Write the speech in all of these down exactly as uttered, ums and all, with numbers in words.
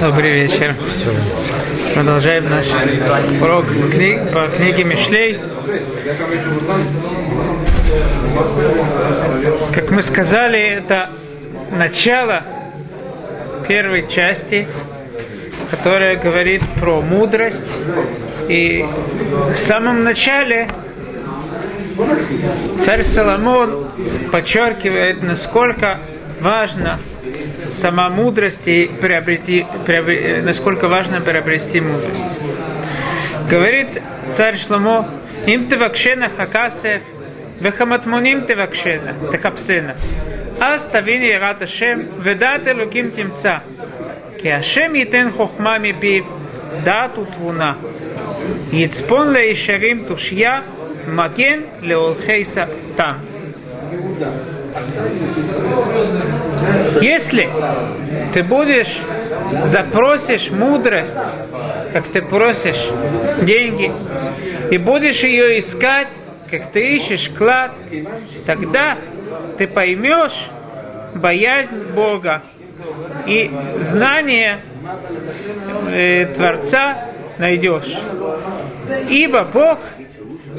Добрый вечер. Продолжаем наш урок книг, по книге Мишлей. Как мы сказали, это начало первой части, которая говорит про мудрость. И в самом начале царь Соломон подчеркивает, насколько важно сама мудрость и приобрети, приобрети, насколько важно приобрести мудрость. Говорит царь Шломо: «Им тевакшена хакасев, вехаматмуним тевакшена, текапсена, аз тавин ират Ашем, ведат элоким тимца, ки Ашем итен хохма мипив, дат утвуна, яцпон леишарим тушья, маген леолхей сатан». Если ты будешь, запросишь мудрость, как ты просишь деньги, и будешь ее искать, как ты ищешь клад, тогда ты поймешь боязнь Бога и знание э, Творца найдешь. Ибо Бог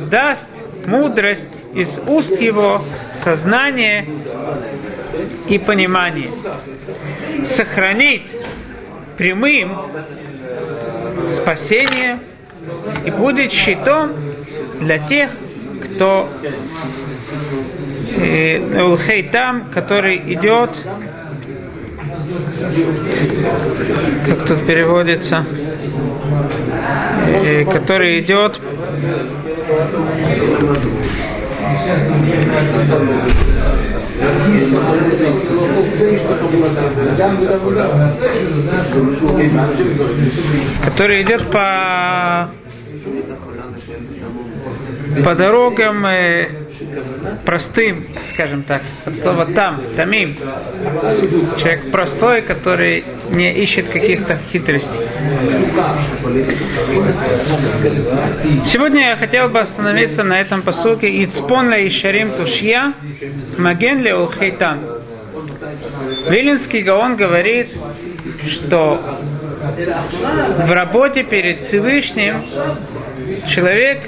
даст мудрость из уст его, сознание и понимание. Сохранить прямым спасение и будет щитом для тех, кто Улхей там, который идет, как тут переводится, который идет который идет по по дорогам э, простым, скажем так, от слова там, тамим. Человек простой, который не ищет каких-то хитростей. Сегодня я хотел бы остановиться на этом посылке «Ицпон ла ишарим тушья, маген ле улхейтан». Виленский Гаон говорит, что в работе перед Всевышним человек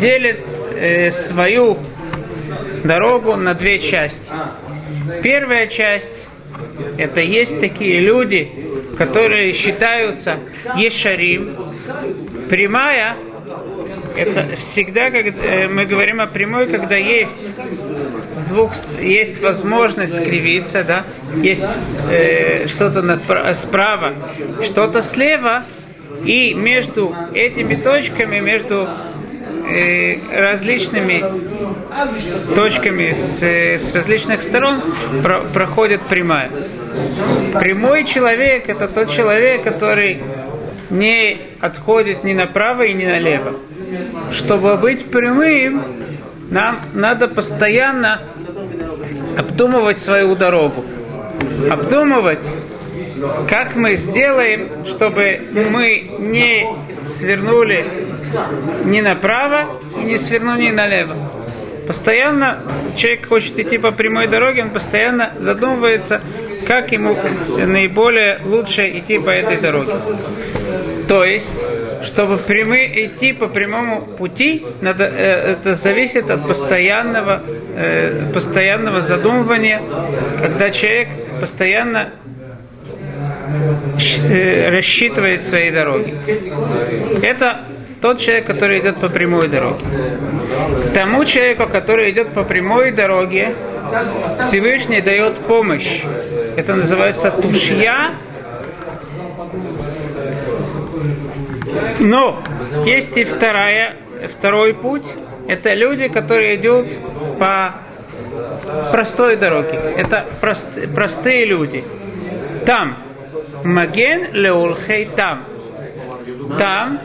делит э, свою дорогу на две части. Первая часть – это есть такие люди, которые считаются ешарим. Прямая – это всегда, когда э, мы говорим о прямой, когда есть с двух есть возможность скривиться, да, есть э, что-то направо, справа, что-то слева, и между этими точками, между э, различными точками с, с различных сторон про, проходит прямая. Прямой человек – это тот человек, который не отходит ни направо и ни налево. Чтобы быть прямым, нам надо постоянно обдумывать свою дорогу. Обдумывать, как мы сделаем, чтобы мы не свернули ни направо, не свернули ни налево. Постоянно человек хочет идти по прямой дороге, он постоянно задумывается, как ему наиболее лучше идти по этой дороге. То есть, чтобы прямые, идти по прямому пути, надо, это зависит от постоянного, постоянного задумывания, когда человек постоянно рассчитывает свои дороги. Это тот человек, который идет по прямой дороге. К тому человеку, который идет по прямой дороге, Всевышний дает помощь. Это называется тушья. Но есть и вторая, второй путь. Это люди, которые идут по простой дороге. Это прост, простые люди. Там маген леулхей там. Там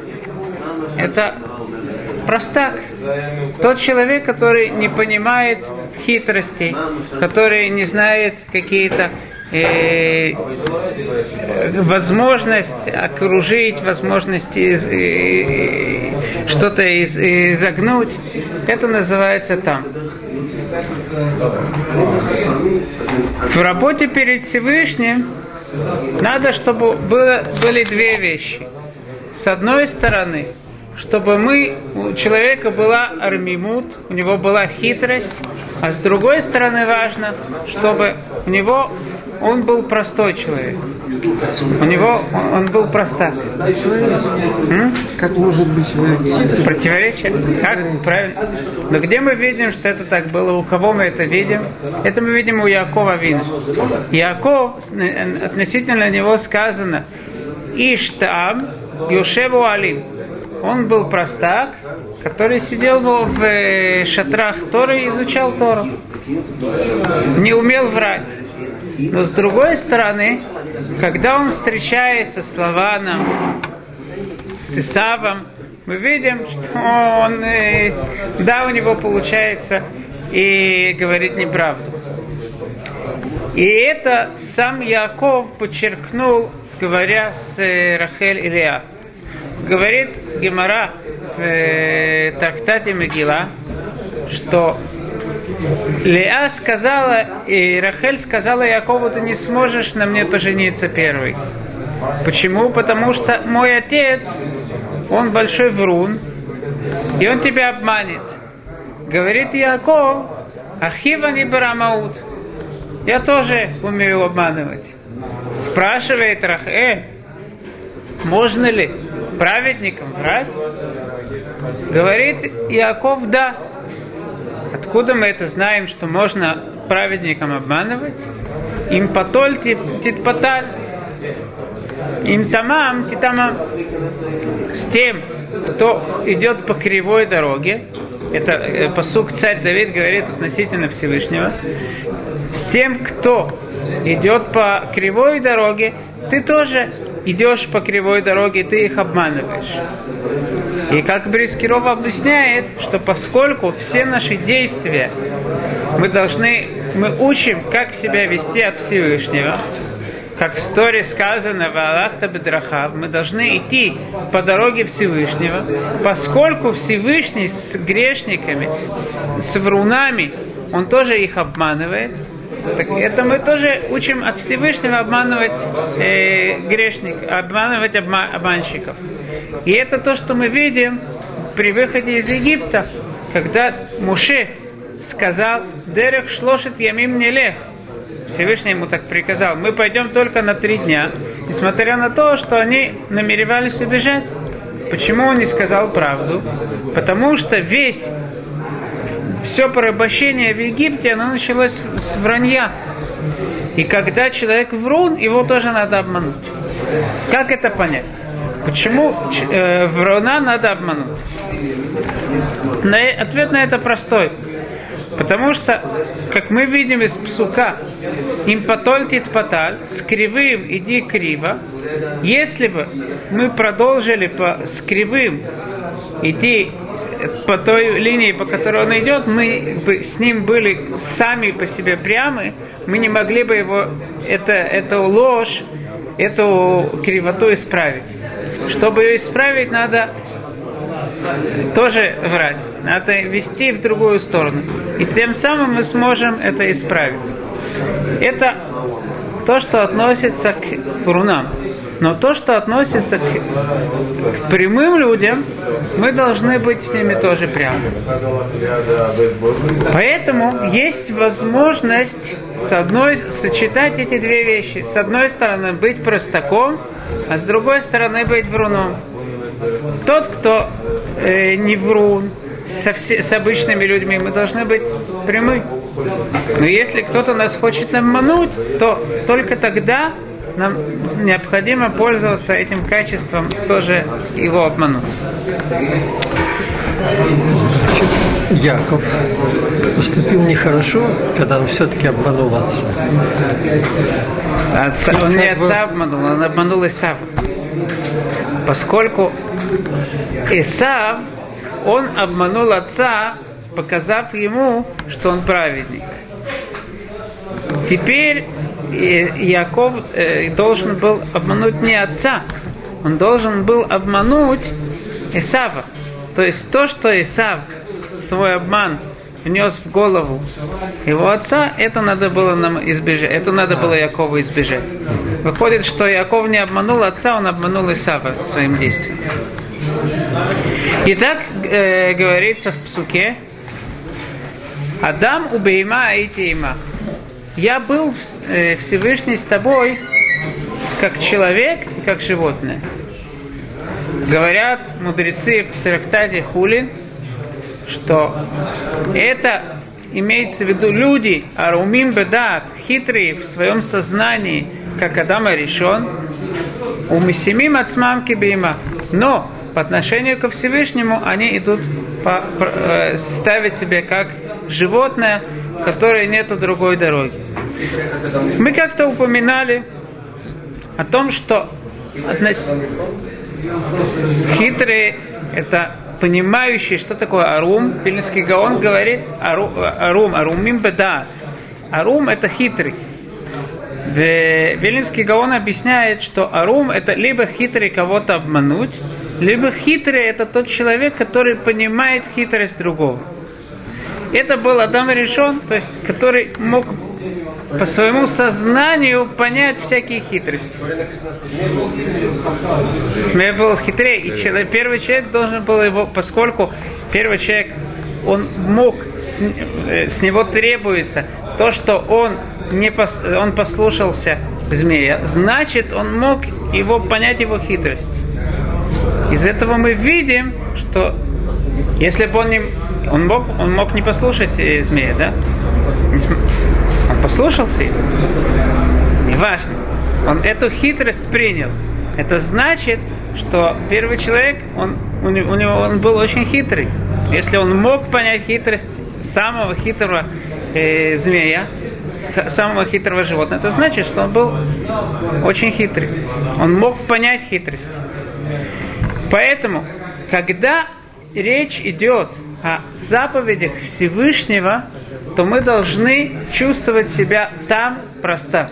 это простак. Тот человек, который не понимает хитростей, который не знает какие-то э, возможность окружить, возможность из, э, что-то из, изогнуть. Это называется там. В работе перед Всевышним Надо, чтобы было, были две вещи. С одной стороны, чтобы мы, у человека была армимут, у него была хитрость, а с другой стороны важно, чтобы у него он был простой человек. У него он, он был простак. М? Как может быть человек? Противоречие? Как? Правильно. Но где мы видим, что это так было? У кого мы это видим? Это мы видим у Якова Вина. Яков, относительно него сказано «Иштам Юшеву Алим». Он был простак, который сидел в шатрах Торы и изучал Тору. Не умел врать. Но с другой стороны, когда он встречается с Лаваном, с Исавом, мы видим, что он, да, у него получается и говорит неправду. И это сам Яков подчеркнул, говоря с Рахель и Леа. Говорит Гемара в трактате Мегила, что Леа сказала, и Рахель сказала Якову: ты не сможешь на мне пожениться первой. Почему? Потому что мой отец, он большой врун, и он тебя обманет. Говорит Яков: ахива не барамаут. Я тоже умею обманывать. Спрашивает Рахель: можно ли праведникам врать? Говорит Яков: да. Откуда мы это знаем, что можно праведникам обманывать? Им потоль титпаталь, им тамам титамам. С тем, кто идет по кривой дороге, это пасук царь Давид говорит относительно Всевышнего, с тем, кто идет по кривой дороге, ты тоже идешь по кривой дороге, ты их обманываешь. И как Брискирова объясняет, что поскольку все наши действия мы должны, мы учим, как себя вести от Всевышнего, как в сторе сказано в Аллахта Бедрахав, мы должны идти по дороге Всевышнего, поскольку Всевышний с грешниками, с, с врунами, он тоже их обманывает. Так это мы тоже учим от Всевышнего обманывать э, грешников, обманывать обма- обманщиков. И это то, что мы видим при выходе из Египта, когда Муше сказал «Дерех шлошит ямим нелех». Всевышний ему так приказал. Мы пойдем только на три дня, несмотря на то, что они намеревались убежать. Почему он не сказал правду? Потому что весь Все порабощение в Египте, оно началось с вранья. И когда человек врун, его тоже надо обмануть. Как это понять? Почему вруна надо обмануть? Ответ на это простой. Потому что, как мы видим из псука, им потоль титпаталь, с кривым иди криво. Если бы мы продолжили по, с кривым идти по той линии, по которой он идет, мы бы с ним были сами по себе прямы, мы не могли бы его, это, эту ложь, эту кривоту исправить. Чтобы ее исправить, надо тоже врать, надо вести в другую сторону. И тем самым мы сможем это исправить. Это то, что относится к врунам. Но то, что относится к, к прямым людям, мы должны быть с ними тоже прямы. Поэтому есть возможность с одной, сочетать эти две вещи. С одной стороны быть простаком, а с другой стороны быть вруном. Тот, кто э, не врун, со все, с обычными людьми мы должны быть прямы. Но если кто-то нас хочет обмануть, то только тогда нам необходимо пользоваться этим качеством, тоже его обмануть. Яков поступил нехорошо, когда он все-таки обманул отца. отца он не отца обманул, он обманул Исава. Поскольку Исав, он обманул отца, показав ему, что он праведник. Теперь Яков должен был обмануть не отца, он должен был обмануть Исава. То есть то, что Исав свой обман внес в голову его отца, это надо было нам избежать, это надо было Якову избежать. Выходит, что Яков не обманул отца, он обманул Исава своим действием. Итак, э, говорится в псуке: Адам убейма аитима. Я был э, Всевышний с тобой, как человек и как животное. Говорят мудрецы в трактате Хули, что это имеется в виду люди, арумим бедат, хитрые в своем сознании, как Адам Ришон, умисимим ацмам кибейма. Но по отношению ко Всевышнему они идут по, э, ставить себя как животное, в которое нету другой дороги. Мы как-то упоминали о том, что относ... хитрые — это понимающие, что такое арум. Виленский Гаон говорит ару, арум, арумим бедат. Арум — это хитрый. Виленский Гаон объясняет, что арум — это либо хитрый кого-то обмануть, либо хитрый — это тот человек, который понимает хитрость другого. Это был Адам Ришон, то есть который мог по своему сознанию понять всякие хитрости. Змея был хитрее, и человек, первый человек должен был его, поскольку первый человек, он мог, с, с него требуется то, что он, не пос, он послушался змея, значит, он мог его понять, его хитрость. Из этого мы видим, что если бы он не, он мог, он мог не послушать змея, да? Он послушался его. Неважно. Он эту хитрость принял. Это значит, что первый человек, он, у него, он был очень хитрый. Если он мог понять хитрость самого хитрого э, змея, самого хитрого животного, это значит, что он был очень хитрый. Он мог понять хитрость. Поэтому, когда речь идет о заповедях Всевышнего, то мы должны чувствовать себя там просто.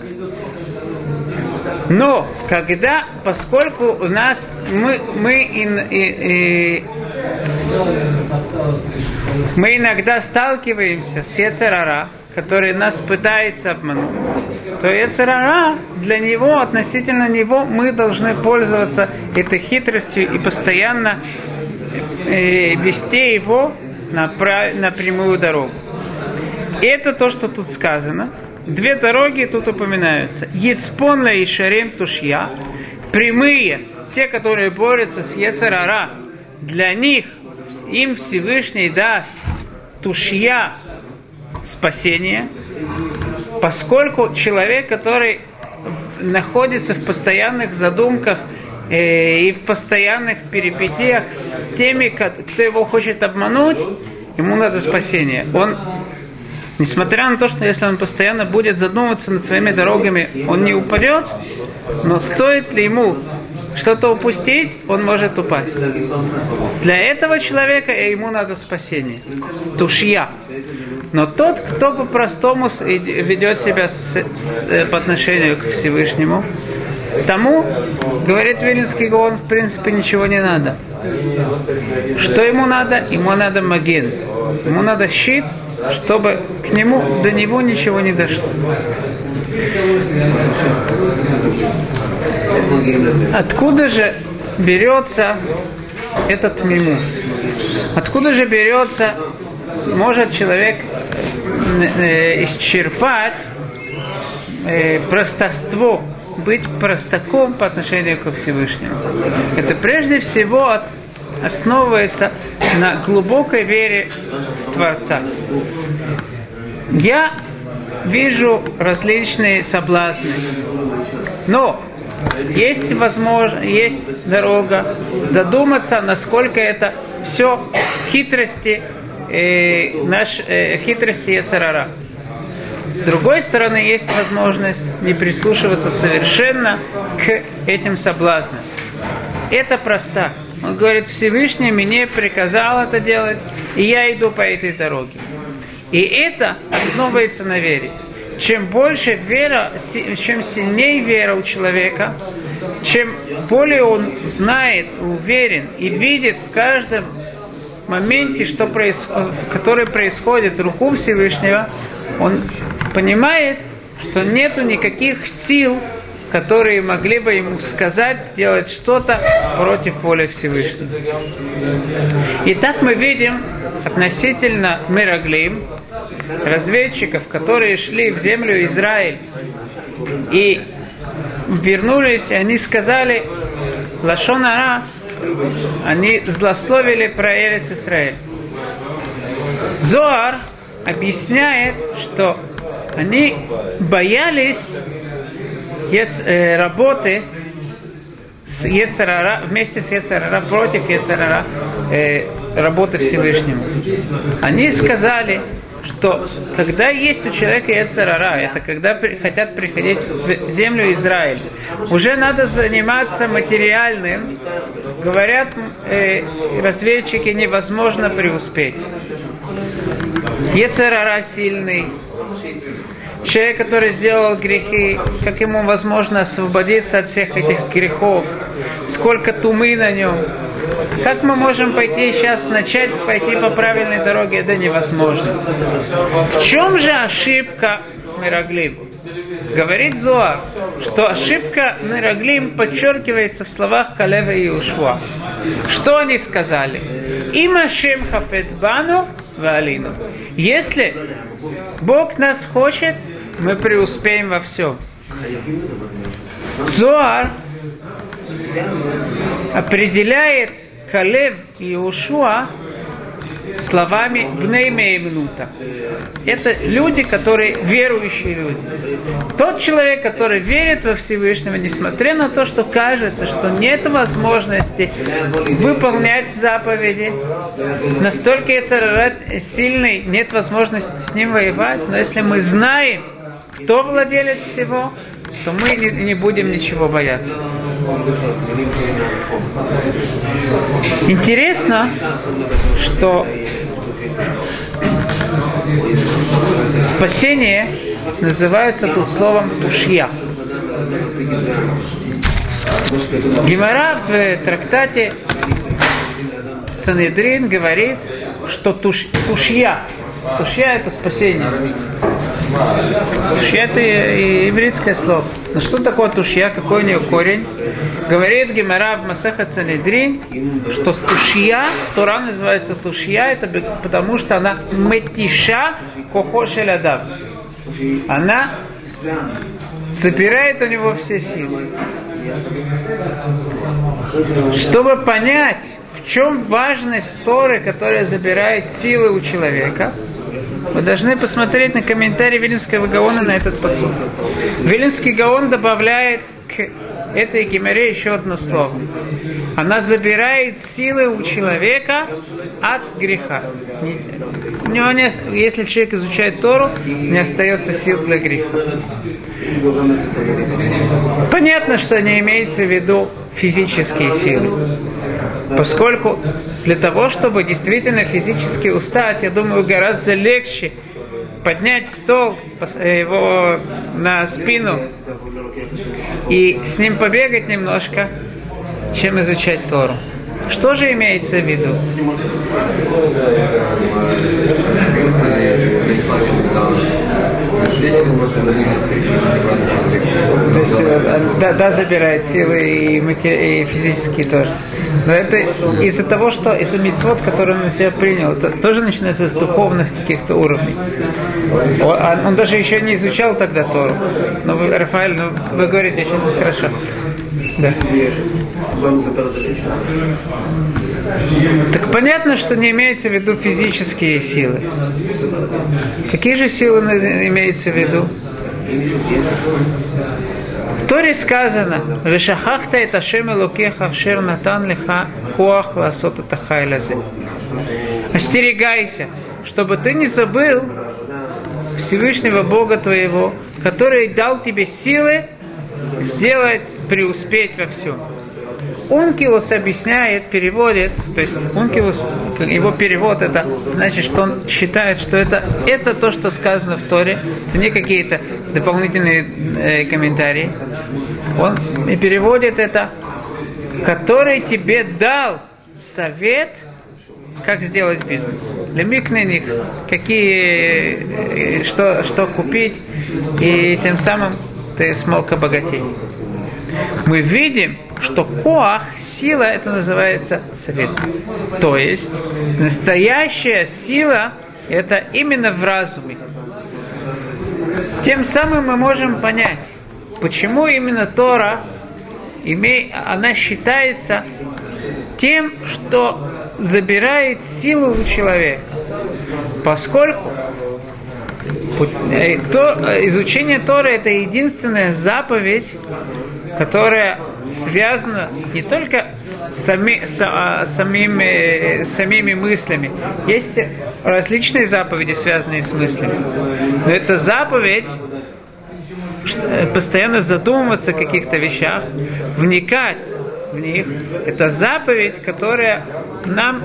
Но когда, поскольку у нас мы, мы, и, и, и, мы иногда сталкиваемся с ецер ара, который нас пытается обмануть, то ецер ара, для него, относительно него, мы должны пользоваться этой хитростью и постоянно вести его на, прав... на прямую дорогу. Это то, что тут сказано. Две дороги тут упоминаются. Ецпон ла ишарим тушья. Прямые, те, которые борются с ецер ара, для них им Всевышний даст тушья, спасение, поскольку человек, который находится в постоянных задумках и в постоянных перипетиях с теми, кто его хочет обмануть, ему надо спасение. Он, несмотря на то, что если он постоянно будет задумываться над своими дорогами, он не упадет, но стоит ли ему что-то упустить, он может упасть. Для этого человека ему надо спасение. Тушья. Но тот, кто по-простому ведет себя с, с, по отношению к Всевышнему, к тому, говорит Виленский Гаон, в принципе, ничего не надо. Что ему надо? Ему надо маген. Ему надо щит, чтобы к нему, до него ничего не дошло. Откуда же берется этот миму? Откуда же берется, может человек исчерпать простовство, быть простаком по отношению ко Всевышнему? Это прежде всего основывается на глубокой вере в Творца. Я вижу различные соблазны, но есть возможность, есть дорога задуматься, насколько это все хитрости, э, наш, э, хитрости ецер ара. С другой стороны, есть возможность не прислушиваться совершенно к этим соблазнам. Это просто. Он говорит: Всевышний мне приказал это делать, и я иду по этой дороге. И это основывается на вере. Чем больше вера, чем сильнее вера у человека, чем более он знает, уверен и видит в каждом моменте, что происход... который происходит руку Всевышнего, он понимает, что нету никаких сил, которые могли бы ему сказать, сделать что-то против воли Всевышнего. Итак, мы видим относительно мераглим, разведчиков, которые шли в землю Израиль и вернулись, и они сказали лашон ара, они злословили про Элиц Израиль. Зоар объясняет, что они боялись работы с ецер ара, вместе с ецер ара, против ецер ара, э, работы Всевышнему. Они сказали, что когда есть у человека ецер ара, это когда при, хотят приходить в землю Израиль, уже надо заниматься материальным, говорят э, разведчики, невозможно преуспеть. Ецер ара сильный. Человек, который сделал грехи, как ему возможно освободиться от всех этих грехов? Сколько тумы на нем? Как мы можем пойти сейчас, начать пойти по правильной дороге? Это невозможно. В чем же ошибка мераглим? Говорит Зоар, что ошибка мераглим подчеркивается в словах Калева и Иешуа. Что они сказали? «Им ашем хафецбану ваалину». Если Бог нас хочет, мы преуспеем во всем. Зоар определяет Калев и Иешуа словами «бнейме и мнута». Это люди, которые верующие люди. Тот человек, который верит во Всевышнего, несмотря на то, что кажется, что нет возможности выполнять заповеди, настолько ецер ара сильный, нет возможности с ним воевать, но если мы знаем, кто владелец всего, то мы не будем ничего бояться. Интересно, что спасение называется тут словом «тушья». Гемара в трактате Санедрин говорит, что туш, «тушья» Тушья – это спасение. Тушья – это ивритское слово. Но что такое тушья? Какой у нее корень? Говорит Гемара в Масехет Санедрин, что тушья, Тора называется тушья, это потому что она метиша кохо шель адам. Она собирает у него все силы. Чтобы понять, в чем важность Торы, которая забирает силы у человека, вы должны посмотреть на комментарий Виленского Гаона на этот посуд. Виленский Гаон добавляет к этой гемаре еще одно слово. Она забирает силы у человека от греха. У него не, если человек изучает Тору, не остается сил для греха. Понятно, что не имеется в виду физические силы. Поскольку для того, чтобы действительно физически устать, я думаю, гораздо легче поднять стол, его на спину и с ним побегать немножко, чем изучать Тору. Что же имеется в виду? То есть, да, да, забирает силы и, матери... и физические тоже. Но это из-за того, что это мицвот, который он на себя принял, это тоже начинается с духовных каких-то уровней. Он, он даже еще не изучал тогда Тору. Но вы, Рафаэль, ну, вы говорите очень хорошо. Да. Так понятно, что не имеется в виду физические силы. Какие же силы имеются в виду? В Торе сказано: «Вешахахта эт Ашем элокеха, ашер натан леха коах лаасот эт ахай лазе». Остерегайся, чтобы ты не забыл Всевышнего Бога твоего, который дал тебе силы сделать, преуспеть во всем. Ункилус объясняет, переводит, то есть Ункилус, его перевод, это значит, что он считает, что это, это то, что сказано в Торе, это не какие-то дополнительные э, комментарии. Он переводит это, который тебе дал совет Как сделать бизнес? Лемикненикс, какие, что, что купить, и тем самым ты смог обогатеть. Мы видим, что коах, сила, это называется совет. То есть, настоящая сила, это именно в разуме. Тем самым мы можем понять, почему именно Тора, она считается тем, что забирает силу у человека. Поскольку изучение Торы – это единственная заповедь, которая связана не только с сами, с, самими, самими мыслями. Есть различные заповеди, связанные с мыслями. Но эта заповедь постоянно задумываться о каких-то вещах, вникать в них. Это заповедь, которая нам,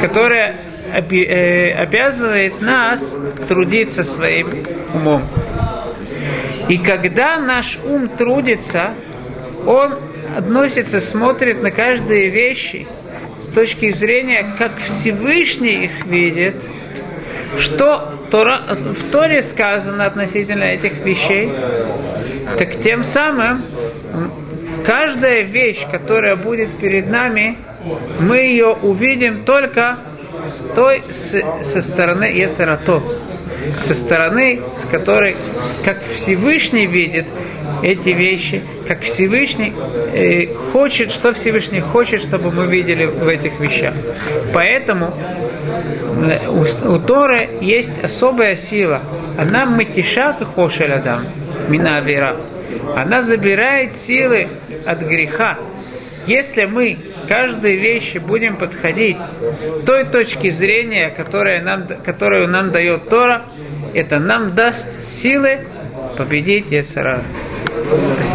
которая обязывает нас трудиться своим умом. И когда наш ум трудится, он относится, смотрит на каждые вещи с точки зрения, как Всевышний их видит, что в Торе сказано относительно этих вещей, так тем самым каждая вещь, которая будет перед нами, мы ее увидим только с той, с, со стороны ецер ара, со стороны, с которой, как Всевышний видит эти вещи, как Всевышний э, хочет, что Всевышний хочет, чтобы мы видели в этих вещах. Поэтому у, у Торы есть особая сила. Она матиша кхошель адам мина авера. Она забирает силы от греха. Если мы каждой вещи будем подходить с той точки зрения, которая нам, которую нам дает Тора, это нам даст силы победить ецер ара.